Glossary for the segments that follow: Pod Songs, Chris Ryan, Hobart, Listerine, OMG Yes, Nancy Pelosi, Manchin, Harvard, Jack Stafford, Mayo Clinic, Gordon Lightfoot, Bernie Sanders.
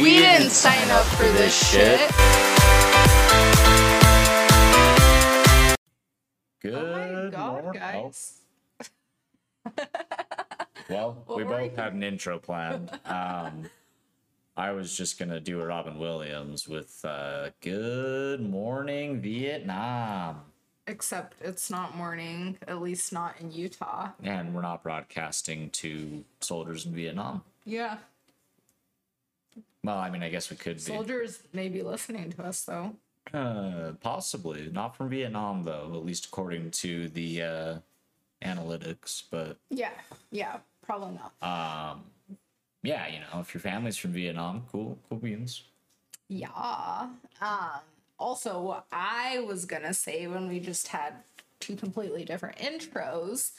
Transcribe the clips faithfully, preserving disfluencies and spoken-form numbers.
We didn't sign up for this shit. Good. Oh my God, morning, guys. Oh. Well, we both had an intro planned. Um, I was just going to do a Robin Williams with uh, Good Morning Vietnam. Except it's not morning, at least not in Utah. And we're not broadcasting to soldiers in Vietnam. Yeah. Well, I mean, I guess we could soldiers be. Soldiers may be listening to us, though. Uh, possibly. Not from Vietnam, though, at least according to the uh, analytics. But yeah, yeah, probably not. Um, yeah, you know, if your family's from Vietnam, cool, cool beans. Yeah. Um, also, what I was going to say when we just had two completely different intros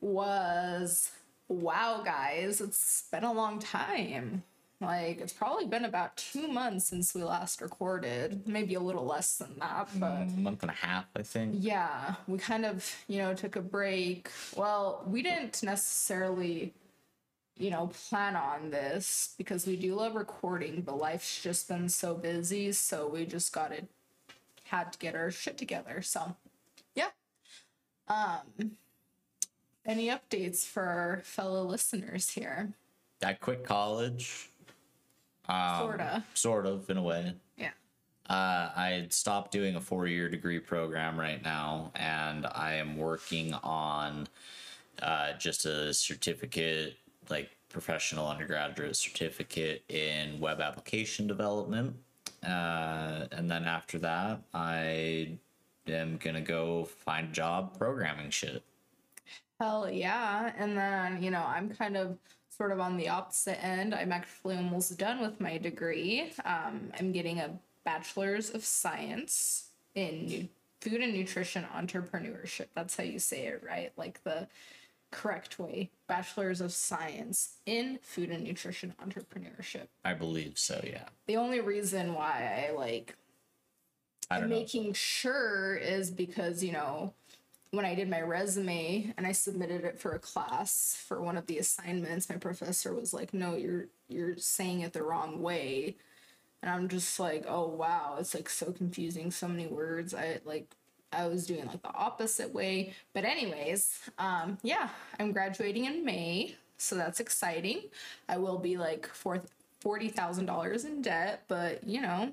was, wow, guys, it's been a long time. Like, it's probably been about two months since we last recorded. Maybe a little less than that, but... A month and a half, I think. Yeah. We kind of, you know, took a break. Well, we didn't necessarily, you know, plan on this because we do love recording, but life's just been so busy, so we just got to... had to get our shit together, so... Yeah. Um, any updates for our fellow listeners here? I quit college... Um, sort of. Sort of, in a way. Yeah. Uh, I stopped doing a four-year degree program right now, and I am working on uh, just a certificate, like professional undergraduate certificate in web application development. Uh, and then after that, I am going to go find a job programming shit. Hell yeah. And then, you know, I'm kind of... sort of on the opposite end. I'm actually almost done with my degree. Um, I'm getting a bachelor's of science in nu- food and nutrition entrepreneurship. That's how you say it, right? Like the correct way. Bachelor's of science in food and nutrition entrepreneurship. I believe so, yeah. The only reason why I like I don't know. making sure is because, you know, when I did my resume and I submitted it for a class for one of the assignments, my professor was like, no, you're you're saying it the wrong way. And I'm just like, oh, wow, it's like so confusing, so many words. I like I was doing like the opposite way. But anyways, um, yeah, I'm graduating in May, so that's exciting. I will be like forty thousand dollars in debt, but, you know.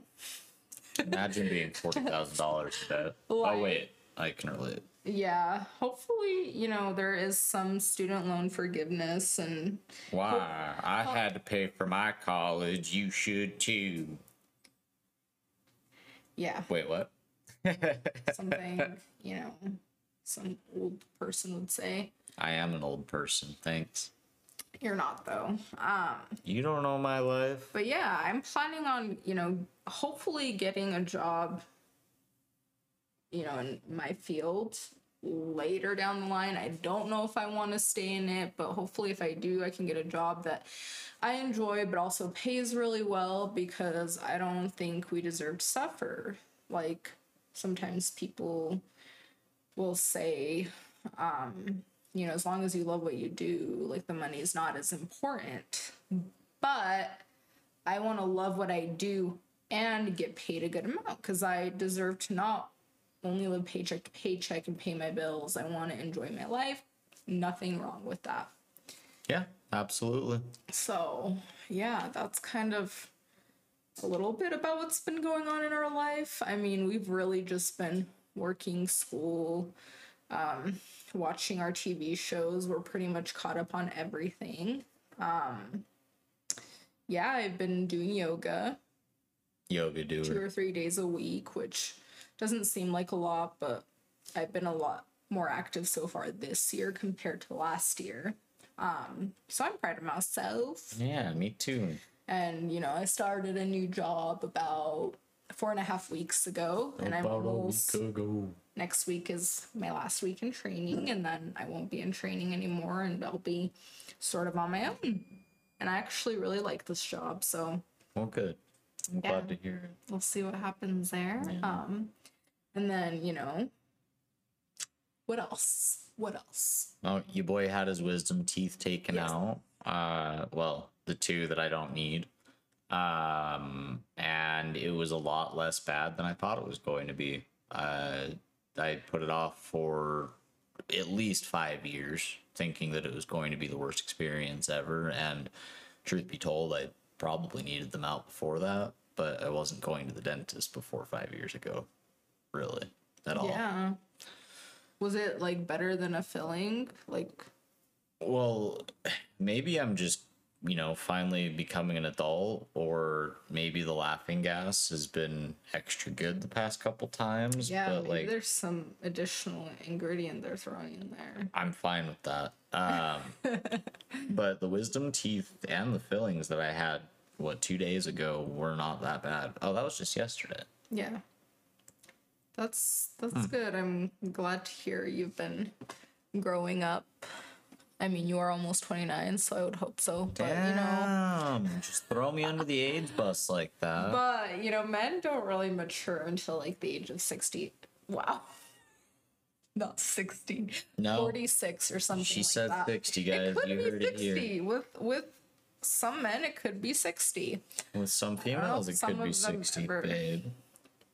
Imagine being forty thousand dollars in debt. Like, oh, wait, I can relate. Yeah, hopefully, you know, there is some student loan forgiveness and... Wow, hope- I had to pay for my college. You should, too. Yeah. Wait, what? Something, you know, some old person would say. I am an old person, thanks. You're not, though. Um, you don't know my life. But yeah, I'm planning on, you know, hopefully getting a job, you know, in my field later down the line. I don't know if I want to stay in it, but hopefully if I do, I can get a job that I enjoy but also pays really well, because I don't think we deserve to suffer. Like, sometimes people will say, um, you know, as long as you love what you do, like, the money is not as important. But I want to love what I do and get paid a good amount, because I deserve to not only live paycheck to paycheck and pay my bills. I want to enjoy my life. Nothing wrong with that. Yeah, absolutely. So, yeah, that's kind of a little bit about what's been going on in our life. I mean, we've really just been working, school, um, watching our T V shows. We're pretty much caught up on everything. Um, yeah, I've been doing yoga. Yoga doer. Two or three days a week, which... doesn't seem like a lot, but I've been a lot more active so far this year compared to last year. Um, so I'm proud of myself. Yeah, me too. And, you know, I started a new job about four and a half weeks ago. About and I'm almost... a week ago. Next week is my last week in training, and then I won't be in training anymore, and I'll be sort of on my own. And I actually really like this job, so... Well, good. I'm yeah. glad to hear it. We'll see what happens there. Yeah. Um... And then, you know, what else? What else? Oh, your boy had his wisdom teeth taken yes. out. Uh, well, the two that I don't need. Um, and it was a lot less bad than I thought it was going to be. Uh, I put it off for at least five years, thinking that it was going to be the worst experience ever. And truth be told, I probably needed them out before that, but I wasn't going to the dentist before five years ago, really, at all. Yeah. Was it, like, better than a filling? Like, well, maybe I'm just, you know, finally becoming an adult, or maybe the laughing gas has been extra good the past couple times. Yeah, but like, there's some additional ingredient they're throwing in there. I'm fine with that. Um, but the wisdom teeth and the fillings that I had, what, two days ago were not that bad. Oh, that was just yesterday. Yeah. That's, that's hmm. good. I'm glad to hear you've been growing up. I mean, you are almost twenty-nine, so I would hope so. But, damn, you know, just throw me under the age bus like that. But, you know, men don't really mature until, like, the age of sixty. Wow. Not sixty. No. forty-six or something. She like said that. sixty, guys. It could you be heard sixty. It here. With, with some men, it could be sixty. With some females, it some could be sixty, ever. Babe.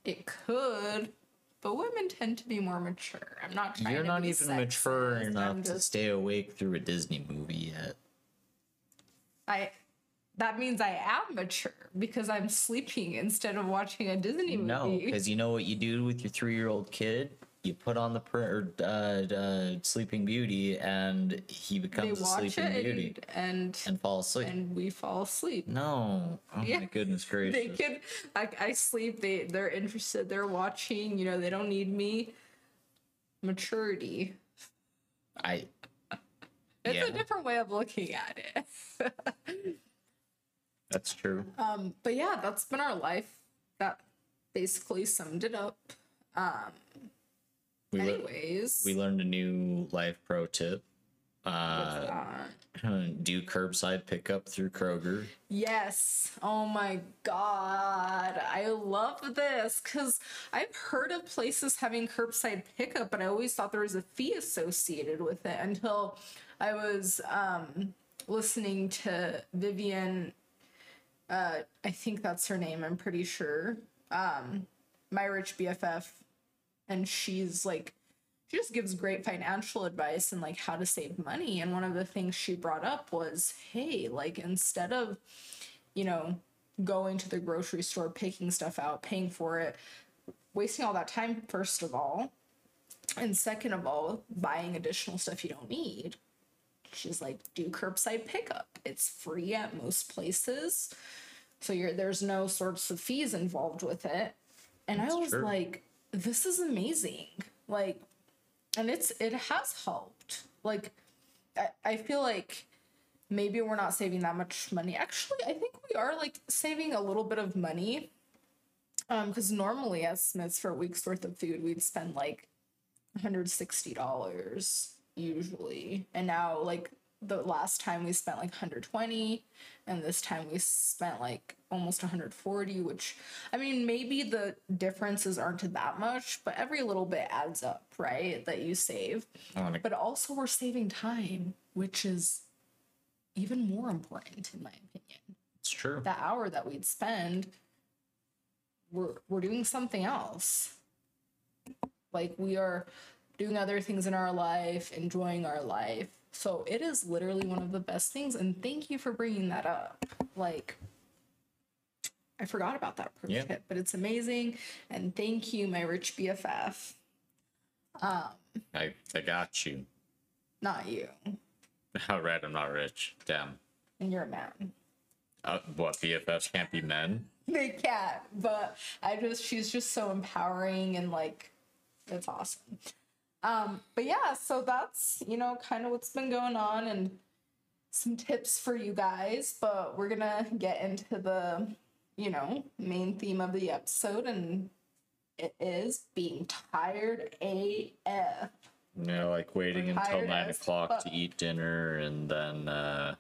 It could. But women tend to be more mature. I'm not trying You're to You're not even sexist. mature enough just... to stay awake through a Disney movie yet. I. That means I am mature because I'm sleeping instead of watching a Disney movie. No, because you know what you do with your three-year-old kid? You put on the pr- uh, uh, Sleeping Beauty, and he becomes a Sleeping Beauty and, and fall asleep. And we fall asleep. No, oh yeah. My goodness gracious! They can, I, I sleep. They, they're interested. They're watching. You know, they don't need me. Maturity. I. It's yeah. a different way of looking at it. That's true. Um, but yeah, that's been our life. That basically summed it up. Um. We Anyways, le- we learned a new life pro tip. Uh, do curbside pickup through Kroger. Yes. Oh my God. I love this because I've heard of places having curbside pickup, but I always thought there was a fee associated with it until I was um, listening to Vivian. Uh, I think that's her name. I'm pretty sure. Um, my rich B F F. And she's like, she just gives great financial advice and like how to save money. And one of the things she brought up was, hey, like instead of, you know, going to the grocery store, picking stuff out, paying for it, wasting all that time, first of all. And second of all, buying additional stuff you don't need. She's like, do curbside pickup. It's free at most places. So you're, there's no sorts of fees involved with it. And That's I was true. like, this is amazing, like, and it's it has helped. Like, I, I feel like maybe we're not saving that much money. Actually, I think we are like saving a little bit of money, um, because normally at Smith's for a week's worth of food we'd spend like one hundred sixty dollars usually, and now like the last time we spent like one hundred twenty, and this time we spent like almost one hundred forty, which, I mean, maybe the differences aren't that much, but every little bit adds up, right? That you save. Um, but also we're saving time, which is even more important in my opinion. It's true. The hour that we'd spend, we're we're doing something else. Like we are doing other things in our life, enjoying our life. So it is literally one of the best things, and thank you for bringing that up. Like, I forgot about that pro yeah. tip, but it's amazing, and thank you, my rich B F F. Um, I I got you. Not you. All right, I'm not rich. Damn. And you're a man. Uh, what, B F Fs can't be men? They can't, but I just she's just so empowering, and like, it's awesome. Um, but yeah, so that's, you know, kind of what's been going on and some tips for you guys, but we're going to get into the, you know, main theme of the episode, and it is being tired A F. Yeah, like waiting until nine o'clock fuck. to eat dinner, and then, uh,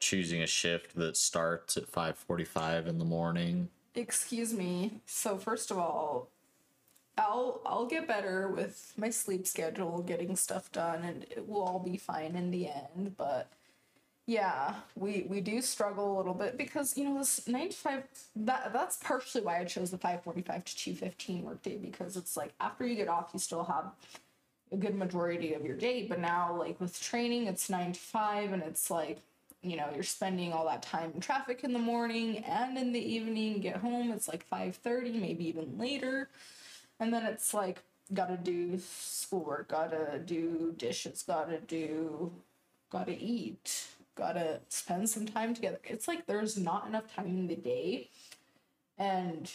choosing a shift that starts at five forty-five in the morning. Excuse me. So first of all, I'll I'll get better with my sleep schedule, getting stuff done, and it will all be fine in the end. But Yeah, we we do struggle a little bit because, you know, this nine to five, that, that's partially why I chose the five forty-five to two fifteen workday, because it's like after you get off, you still have a good majority of your day. But now, like with training, it's nine to five, and it's like, you know, you're spending all that time in traffic in the morning and in the evening, get home, it's like five thirty, maybe even later. And then it's like, gotta do schoolwork, gotta do dishes, gotta do, gotta eat. Gotta spend some time together. It's like there's not enough time in the day, and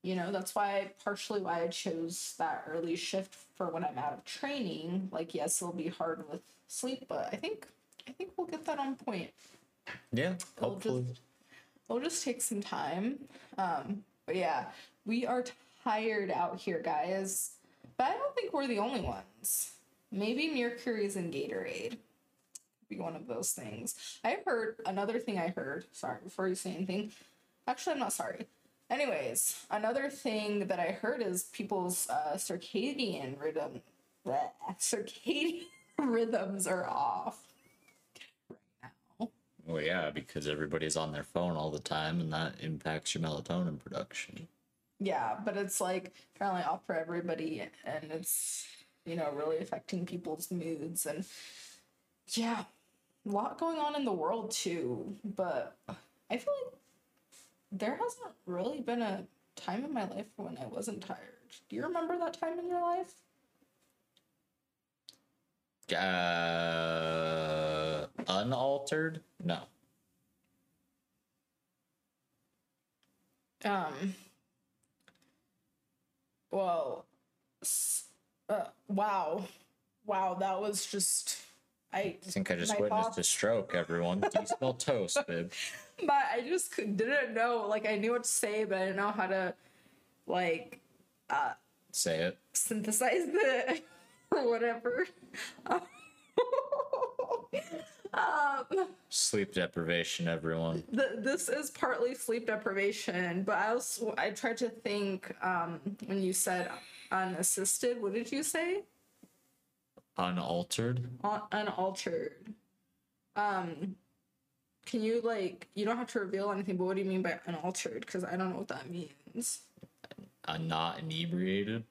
you know that's why partially why I chose that early shift for when I'm out of training. Like, yes, it'll be hard with sleep, but I think I think we'll get that on point. Yeah, it'll hopefully. Just, it'll just take some time. Um, but yeah, we are tired out here, guys. But I don't think we're the only ones. Maybe Mercury's in Gatorade. Be one of those things. I heard another thing I heard. Sorry, before you say anything. Actually, I'm not sorry. Anyways, another thing that I heard is people's uh, circadian rhythm, bleh, circadian rhythms are off right now. Well, yeah, because everybody's on their phone all the time, and that impacts your melatonin production. Yeah, but it's like apparently off for everybody, and it's, you know, really affecting people's moods and yeah. A lot going on in the world too, but I feel like there hasn't really been a time in my life when I wasn't tired. Do you remember that time in your life? Uh, unaltered? No. Um. Well, uh, wow. Wow, that was just... I think I just witnessed thoughts. a stroke, everyone. Do you smell toast, babe? But I just didn't know. Like, I knew what to say, but I didn't know how to, like, uh, say it, synthesize the or whatever. um, sleep deprivation, everyone. Th this is partly sleep deprivation, but I also I tried to think. Um, when you said unassisted, what did you say? Unaltered? Un unaltered. Um, can you, like, you don't have to reveal anything, but what do you mean by unaltered? Because I don't know what that means. I'm not inebriated.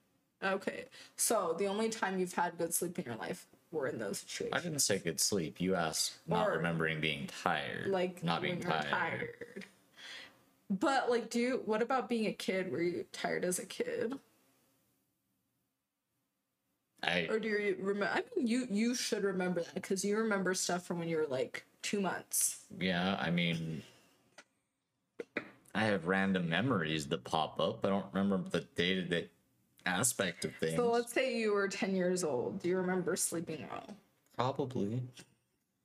Okay. So, the only time you've had good sleep in your life were in those situations. I didn't say good sleep. You asked not or, remembering being tired. Like, not being tired. tired. But, like, do you, what about being a kid? Were you tired as a kid? I, or do you remember? I mean, you you should remember that because you remember stuff from when you were like two months. Yeah, I mean, I have random memories that pop up. I don't remember the day-to-day aspect of things. So let's say you were ten years old. Do you remember sleeping well? Probably.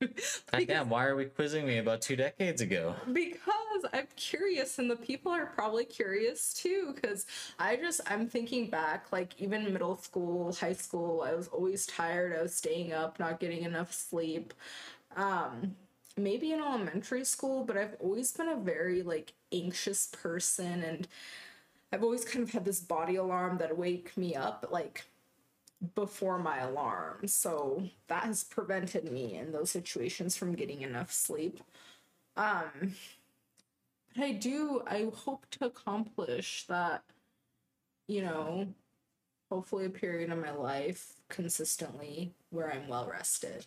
Because, damn, why are we quizzing me about two decades ago? Because I'm curious, and the people are probably curious too, because I just, I'm thinking back, like even middle school, high school, I was always tired, I was staying up, not getting enough sleep. Um, maybe in elementary school, but I've always been a very like anxious person, and I've always kind of had this body alarm that would wake me up, like, before my alarm, so that has prevented me in those situations from getting enough sleep. Um, but I do, I hope to accomplish that, you know, hopefully a period of my life consistently where I'm well rested.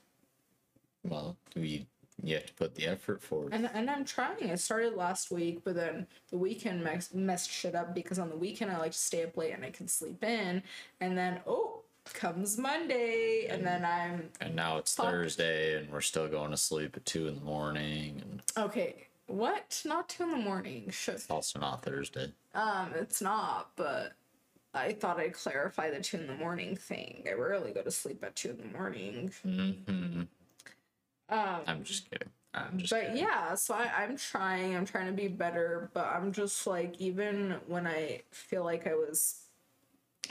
Well, we, you have to put the effort forward. And, and I'm trying. I started last week, but then the weekend mess, messed shit up because on the weekend I like to stay up late and I can sleep in, and then, oh, comes Monday, and, and then I'm and now it's fucked. Thursday, and we're still going to sleep at two in the morning. And okay, what? Not two in the morning. Should it's also not Thursday. Um, it's not. But I thought I'd clarify the two in the morning thing. I rarely go to sleep at two in the morning. Mm-hmm. Um, I'm just kidding. I'm just. But kidding. yeah, so I, I'm trying. I'm trying to be better, but I'm just like, even when I feel like I was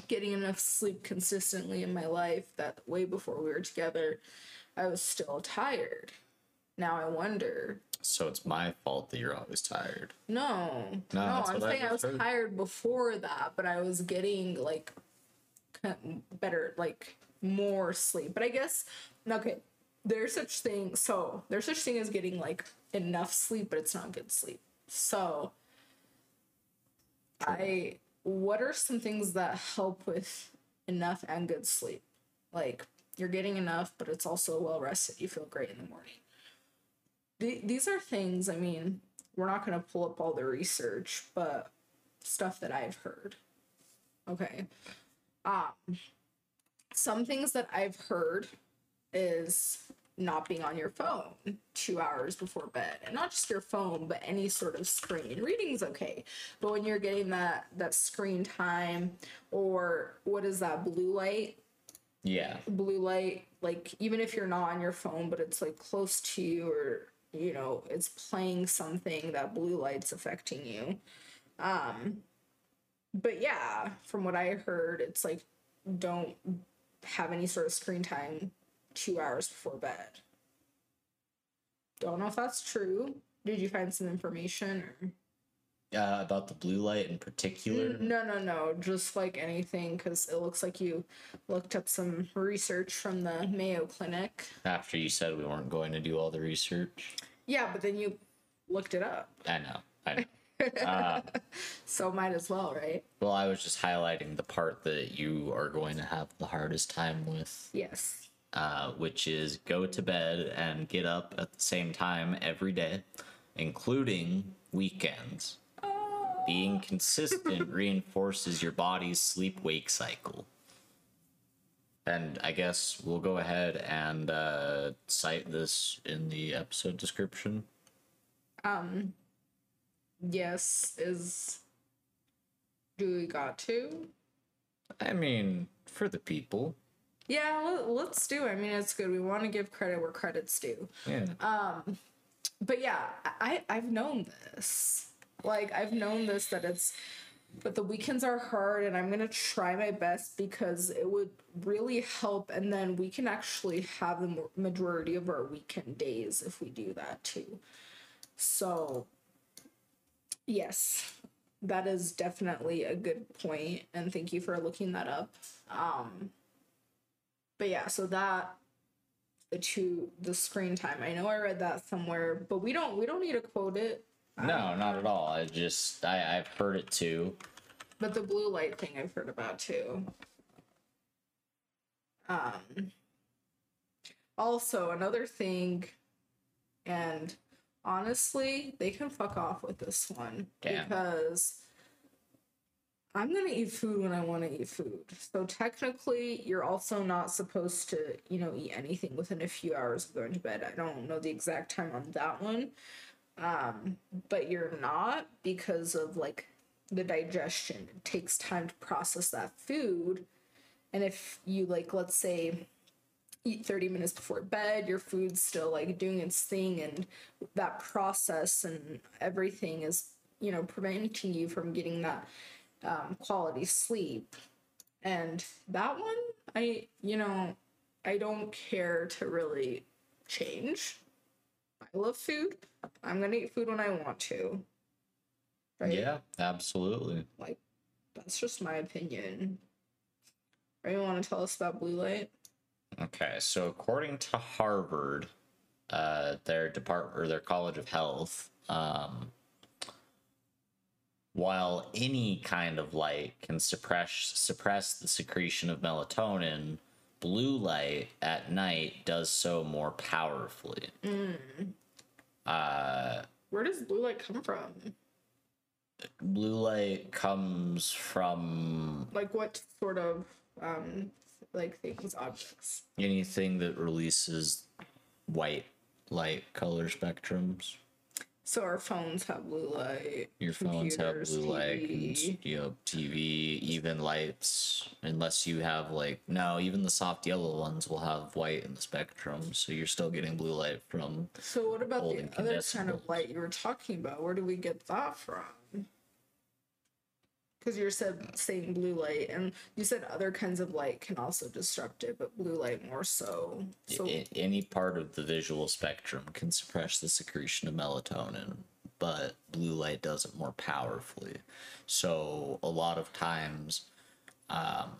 getting enough sleep consistently in my life, that way before we were together, I was still tired. Now I wonder. So it's my fault that you're always tired. No. No, no I'm saying I, I was heard. tired before that, but I was getting, like, better, like, more sleep. But I guess, okay, there's such thing, so there's such thing as getting like enough sleep, but it's not good sleep. So True. I, what are some things that help with enough and good sleep? Like you're getting enough, but it's also well rested. You feel great in the morning. The, these are things, I mean, we're not going to pull up all the research, but stuff that I've heard. Okay. Um, some things that I've heard is not being on your phone two hours before bed, and not just your phone, but any sort of screen. Reading's okay, but when you're getting that that screen time, or what is that, blue light? Yeah, blue light. Like even if you're not on your phone, but it's like close to you, or you know, it's playing something, that blue light's affecting you. Um, but yeah, from what I heard, it's like don't have any sort of screen time two hours before bed. Don't know if that's true. Did you find some information? Yeah, uh, about the blue light in particular? No, no, no. Just like anything, because it looks like you looked up some research from the Mayo Clinic. After you said we weren't going to do all the research. Yeah, but then you looked it up. I know. I know. Uh, so might as well, right? Well, I was just highlighting the part that you are going to have the hardest time with. Yes. Uh, which is go to bed and get up at the same time every day, including weekends. Oh. Being consistent reinforces your body's sleep-wake cycle. And I guess we'll go ahead and uh, cite this in the episode description. Um, yes, is... Do we got to? I mean, for the people... Yeah, let's do it. I mean, it's good. We want to give credit where credit's due. Yeah. Um, but yeah, I, I've known this. Like, I've known this, that it's, but the weekends are hard, and I'm going to try my best because it would really help, and then we can actually have the majority of our weekend days if we do that, too. So, yes, that is definitely a good point, and thank you for looking that up. Um... But yeah, so that the two the screen time. I know I read that somewhere, but we don't we don't need to quote it. No, not at all. I just I, I've heard it too. But the blue light thing I've heard about too. Um also another thing, and honestly, they can fuck off with this one. Damn. Because I'm going to eat food when I want to eat food. So technically, you're also not supposed to, you know, eat anything within a few hours of going to bed. I don't know the exact time on that one. Um, but you're not, because of, like, the digestion. It takes time to process that food. And if you, like, let's say, eat thirty minutes before bed, your food's still, like, doing its thing. And that process and everything is, you know, preventing you from getting that... Um, quality sleep. And that one, I, you know, I don't care to really change. I love food. I'm gonna eat food when I want to. Right? Yeah, absolutely. Like, that's just my opinion. Or you want to tell us about blue light? Okay, so according to Harvard, uh, their depart or their College of Health, um, while any kind of light can suppress suppress the secretion of melatonin, blue light at night does so more powerfully. Mm. Uh, Where does blue light come from? Blue light comes from... Like what sort of um, like things, objects? Anything that releases white light color spectrums. So our phones have blue light. Your phones have blue light. And, you know, T V, even lights. Unless you have, like, no, even the soft yellow ones will have white in the spectrum. So you're still getting blue light from. So what about the other kind of light you were talking about? Where do we get that from? Because you said saying blue light, and you said other kinds of light can also disrupt it, but blue light more so. so. Any part of the visual spectrum can suppress the secretion of melatonin, but blue light does it more powerfully. So a lot of times, um,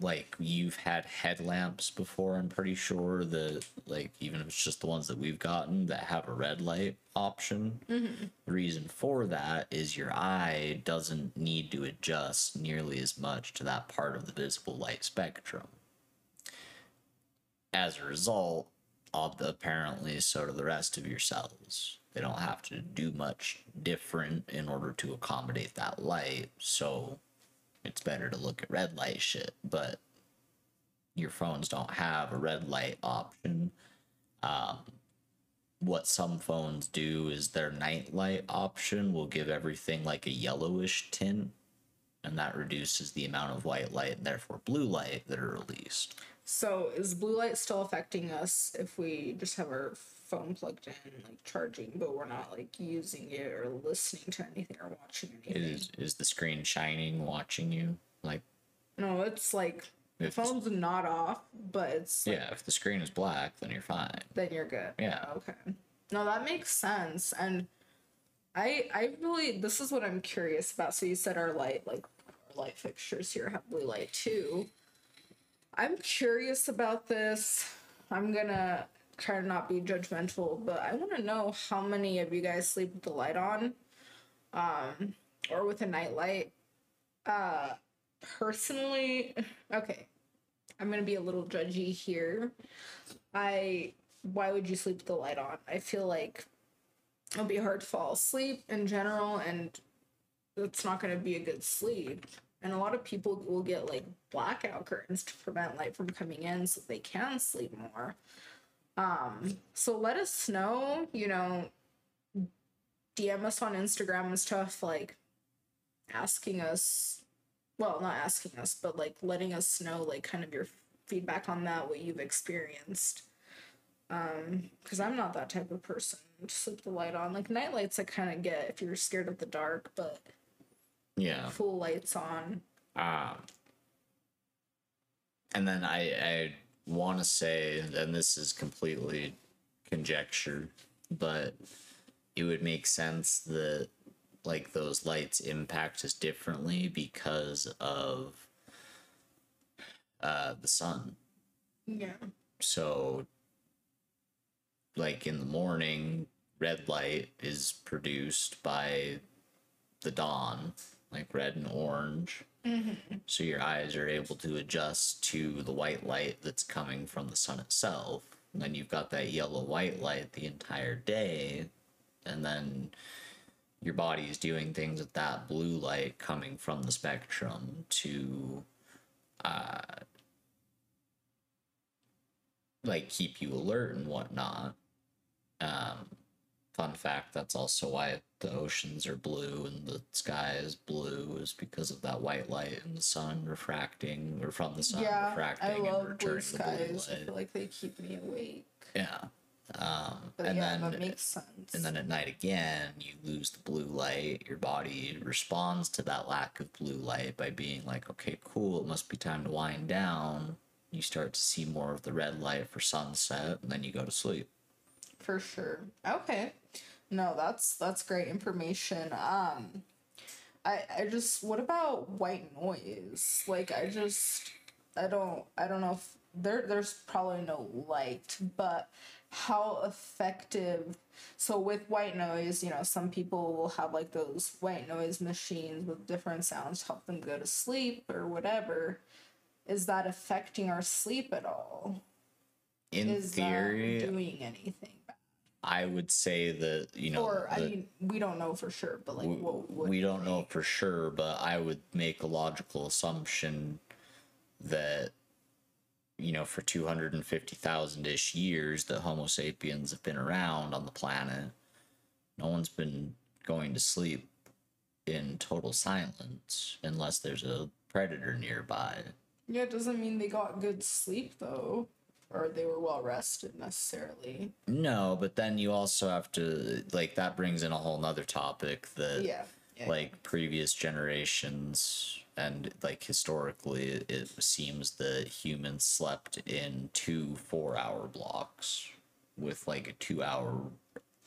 like, you've had headlamps before, I'm pretty sure, that, like, even if it's just the ones that we've gotten that have a red light option, mm-hmm. the reason for that is your eye doesn't need to adjust nearly as much to that part of the visible light spectrum. As a result, apparently, so do the rest of your cells. They don't have to do much different in order to accommodate that light, so it's better to look at red light shit, but your phones don't have a red light option. Um, what some phones do is their night light option will give everything like a yellowish tint, and that reduces the amount of white light and therefore blue light that are released. So is blue light still affecting us if we just have our phone plugged in, like charging, but we're not like using it or listening to anything or watching anything? Is is the screen shining, watching you? Like, no, it's like the phone's not off, but it's like, yeah. If the screen is black, then you're fine. Then you're good. Yeah. Okay. No, that makes sense. And I I really this is what I'm curious about. So you said our light like our light fixtures here have blue light too. I'm curious about this. I'm gonna try to not be judgmental, but I want to know how many of you guys sleep with the light on, um, or with a night light. Uh, personally, okay, I'm gonna be a little judgy here. I, why would you sleep with the light on? I feel like it'll be hard to fall asleep in general, and it's not gonna be a good sleep. And a lot of people will get like blackout curtains to prevent light from coming in, so they can sleep more. Um, so let us know, you know, D M us on Instagram and stuff, like, asking us, well, not asking us, but, like, letting us know, like, kind of your feedback on that, what you've experienced, um, because I'm not that type of person to sleep the light on. Like, night lights I kind of get if you're scared of the dark, but yeah, full lights on. Ah. Um, and then I, I... want to say, and this is completely conjecture, but it would make sense that like those lights impact us differently because of uh the sun. Yeah. So like in the morning, red light is produced by the dawn, like red and orange. Mm-hmm. So your eyes are able to adjust to the white light that's coming from the sun itself. And then you've got that yellow-white light the entire day. And then your body is doing things with that blue light coming from the spectrum to, uh, like, keep you alert and whatnot. Um, fun fact, that's also why the oceans are blue and the sky is blue, is because of that white light and the sun refracting, or from the sun yeah, refracting I love and returning blue skies. The blue light. I feel like they keep me awake. Yeah. Um, but and yeah, then that makes sense. And then at night again, you lose the blue light. Your body responds to that lack of blue light by being like, okay, cool, it must be time to wind down. You start to see more of the red light for sunset, and then you go to sleep. For sure. Okay. No, that's that's great information. Um, I I just what about white noise? Like I just I don't I don't know if there there's probably no light, but how effective? So with white noise, you know, some people will have like those white noise machines with different sounds to help them go to sleep or whatever. Is that affecting our sleep at all? In Is theory, that doing anything? I would say that, you know... Or, I mean, we don't know for sure, but, like, we, what would... We don't know for sure, but I would make a logical assumption that, you know, for two hundred fifty thousand-ish years that Homo sapiens have been around on the planet, no one's been going to sleep in total silence unless there's a predator nearby. Yeah, it doesn't mean they got good sleep, though. Or they were well rested necessarily. No, but then you also have to, like, that brings in a whole nother topic that, yeah, yeah, like, yeah. previous generations and, like, historically, it, it seems that humans slept in two four hour blocks with, like, a two hour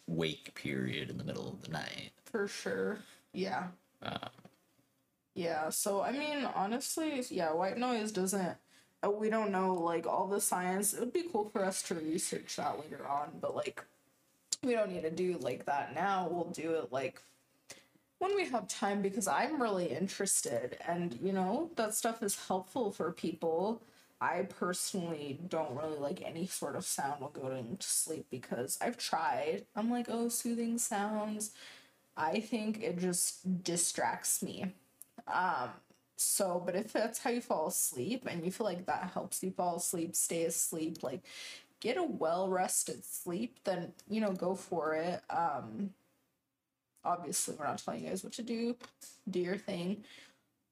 wake period in the middle of the night. For sure. Yeah. Uh, Yeah, so I mean, honestly, yeah, white noise doesn't, uh, we don't know, like, all the science. It would be cool for us to research that later on, but, like, we don't need to do, like, that now. We'll do it, like, when we have time, because I'm really interested, and, you know, that stuff is helpful for people. I personally don't really like any sort of sound while going to sleep, because I've tried. I'm like, oh, soothing sounds. I think it just distracts me. Um, so, but if that's how you fall asleep and you feel like that helps you fall asleep, stay asleep, like, get a well-rested sleep, then, you know, go for it. Um, obviously, we're not telling you guys what to do. Do your thing.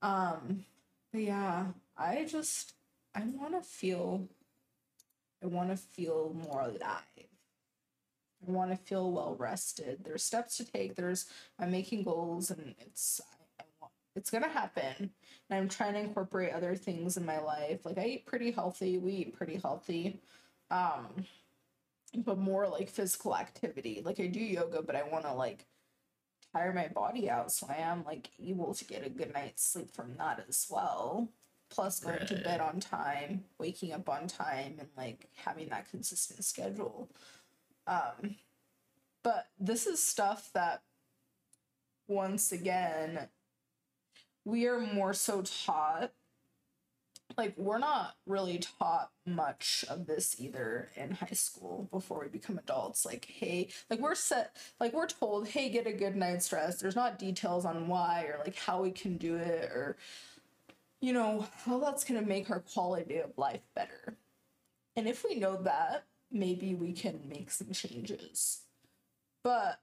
Um, but yeah, I just... I want to feel, I want to feel more alive. I want to feel well-rested. There's steps to take. There's, I'm making goals, and it's, I, I want, it's going to happen. And I'm trying to incorporate other things in my life. Like, I eat pretty healthy. We eat pretty healthy. Um, but more, like, physical activity. Like, I do yoga, but I want to, like, tire my body out, so I am, like, able to get a good night's sleep from that as well. Plus going right. to bed on time, waking up on time, and, like, having that consistent schedule. Um, but this is stuff that, once again, we are more so taught. Like, we're not really taught much of this either in high school before we become adults. Like, hey, like, we're set, like, we're told, hey, get a good night's rest. There's not details on why or, like, how we can do it, or... you know, how that's going to make our quality of life better. And if we know that, maybe we can make some changes. But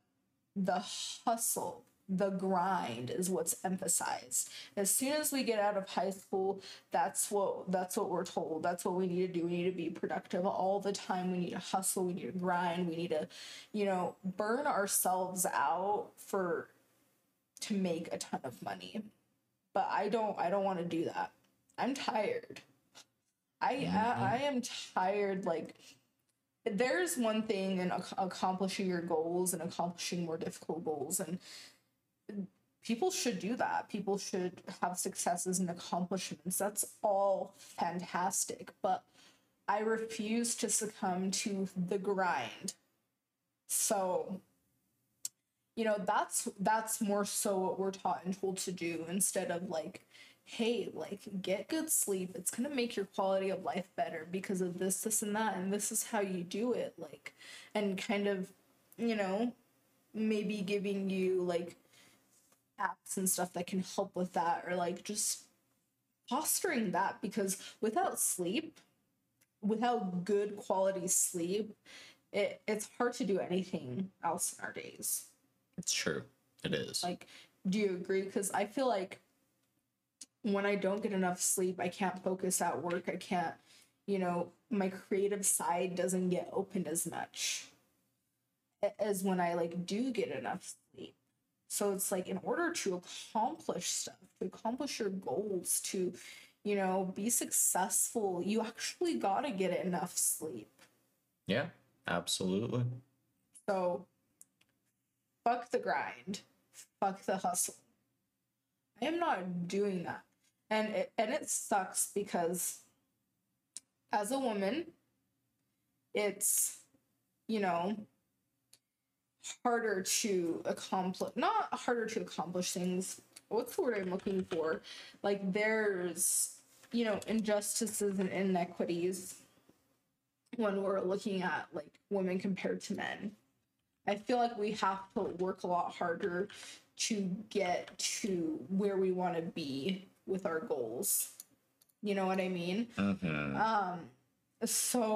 the hustle, the grind is what's emphasized. As soon as we get out of high school, that's what that's what we're told. That's what we need to do. We need to be productive all the time. We need to hustle. We need to grind. We need to, you know, burn ourselves out for to make a ton of money. But I don't, I don't want to do that. I'm tired. I, mm-hmm. I I am tired. Like, there's one thing in ac- accomplishing your goals and accomplishing more difficult goals. And people should do that. People should have successes and accomplishments. That's all fantastic. But I refuse to succumb to the grind. So... you know, that's that's more so what we're taught and told to do, instead of, like, hey, like, get good sleep. It's going to make your quality of life better because of this, this, and that, and this is how you do it, like, and kind of, you know, maybe giving you, like, apps and stuff that can help with that, or, like, just fostering that, because without sleep, without good quality sleep, it, it's hard to do anything else in our days. It's true. It is. Like, do you agree? Because I feel like when I don't get enough sleep, I can't focus at work. I can't, you know, my creative side doesn't get opened as much as when I, like, do get enough sleep. So it's like, in order to accomplish stuff, to accomplish your goals, to, you know, be successful, you actually got to get enough sleep. Yeah, absolutely. So... fuck the grind. Fuck the hustle. I am not doing that. And it, and it sucks, because as a woman, it's, you know, harder to accomplish, not harder to accomplish things. What's the word I'm looking for? Like, there's, you know, injustices and inequities when we're looking at, like, women compared to men. I feel like we have to work a lot harder to get to where we want to be with our goals. You know what I mean? Mm-hmm. Um, so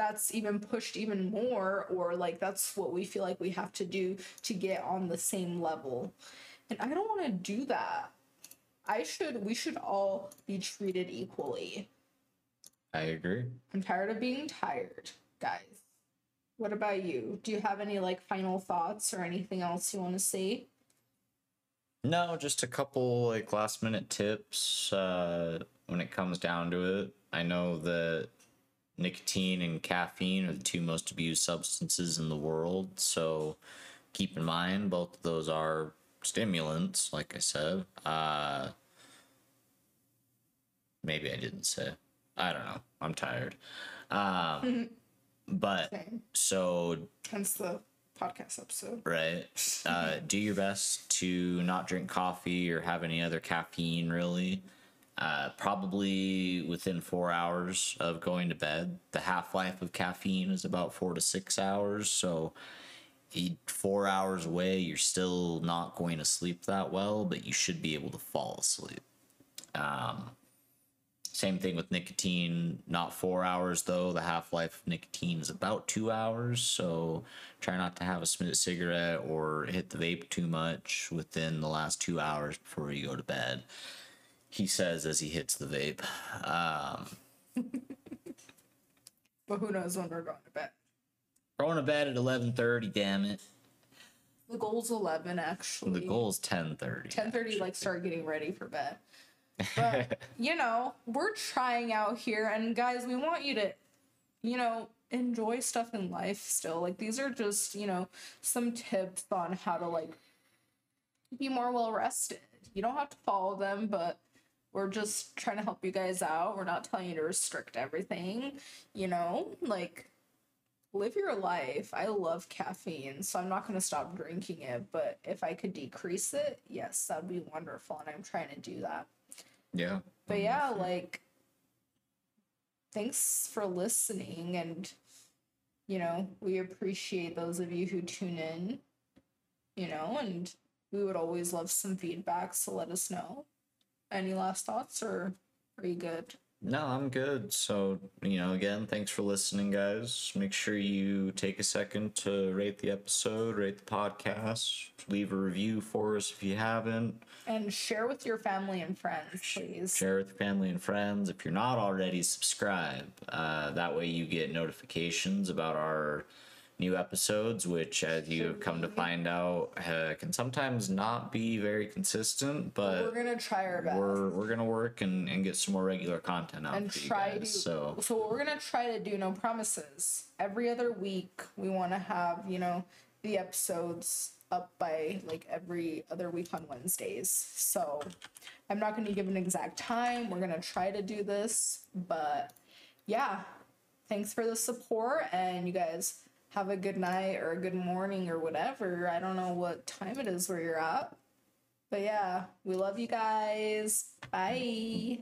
that's even pushed even more, or, like, that's what we feel like we have to do to get on the same level. And I don't want to do that. I should, we should all be treated equally. I agree. I'm tired of being tired, guys. What about you? Do you have any, like, final thoughts or anything else you want to say? No, just a couple, like, last minute tips uh, when it comes down to it. I know that nicotine and caffeine are the two most abused substances in the world. So keep in mind, both of those are stimulants, like I said. Uh, maybe I didn't say. I don't know. I'm tired. Um, but Same. So... Hence the podcast episode. Right. Uh, do your best to not drink coffee or have any other caffeine, really. Uh, probably within four hours of going to bed. The half-life of caffeine is about four to six hours, so four hours away, you're still not going to sleep that well, but you should be able to fall asleep. Um, same thing with nicotine, not four hours, though. The half-life of nicotine is about two hours, so try not to have a cigarette or hit the vape too much within the last two hours before you go to bed. He says as he hits the vape. Um, but who knows when we're going to bed? We're going to bed at eleven thirty, damn it. The goal's eleven, actually. The goal's ten thirty. ten thirty, like, start getting ready for bed. But, you know, we're trying out here. And, guys, we want you to, you know, enjoy stuff in life still. Like, these are just, you know, some tips on how to, like, be more well-rested. You don't have to follow them, but... we're just trying to help you guys out. We're not telling you to restrict everything, you know? Like, live your life. I love caffeine, so I'm not going to stop drinking it. But if I could decrease it, yes, that would be wonderful. And I'm trying to do that. Yeah. But yeah, like, thanks for listening. And, you know, we appreciate those of you who tune in, you know, and we would always love some feedback, so let us know. Any last thoughts, or are you good? No, I'm good. So, you know, again, thanks for listening, guys. Make sure you take a second to rate the episode, rate the podcast, leave a review for us if you haven't. And share with your family and friends, please. Share with your family and friends. If you're not already, subscribe. Uh, that way you get notifications about our new episodes, which, as you have come to find out, uh, can sometimes not be very consistent, but we're gonna try our best. We're we're gonna work and, and get some more regular content out and for try you guys. To, so so what we're gonna try to do, no promises. Every other week, we want to have, you know, the episodes up by like every other week on Wednesdays. So I'm not gonna give an exact time. We're gonna try to do this, but yeah, thanks for the support, and you guys. Have a good night or a good morning or whatever. I don't know what time it is where you're at. But yeah, we love you guys. Bye.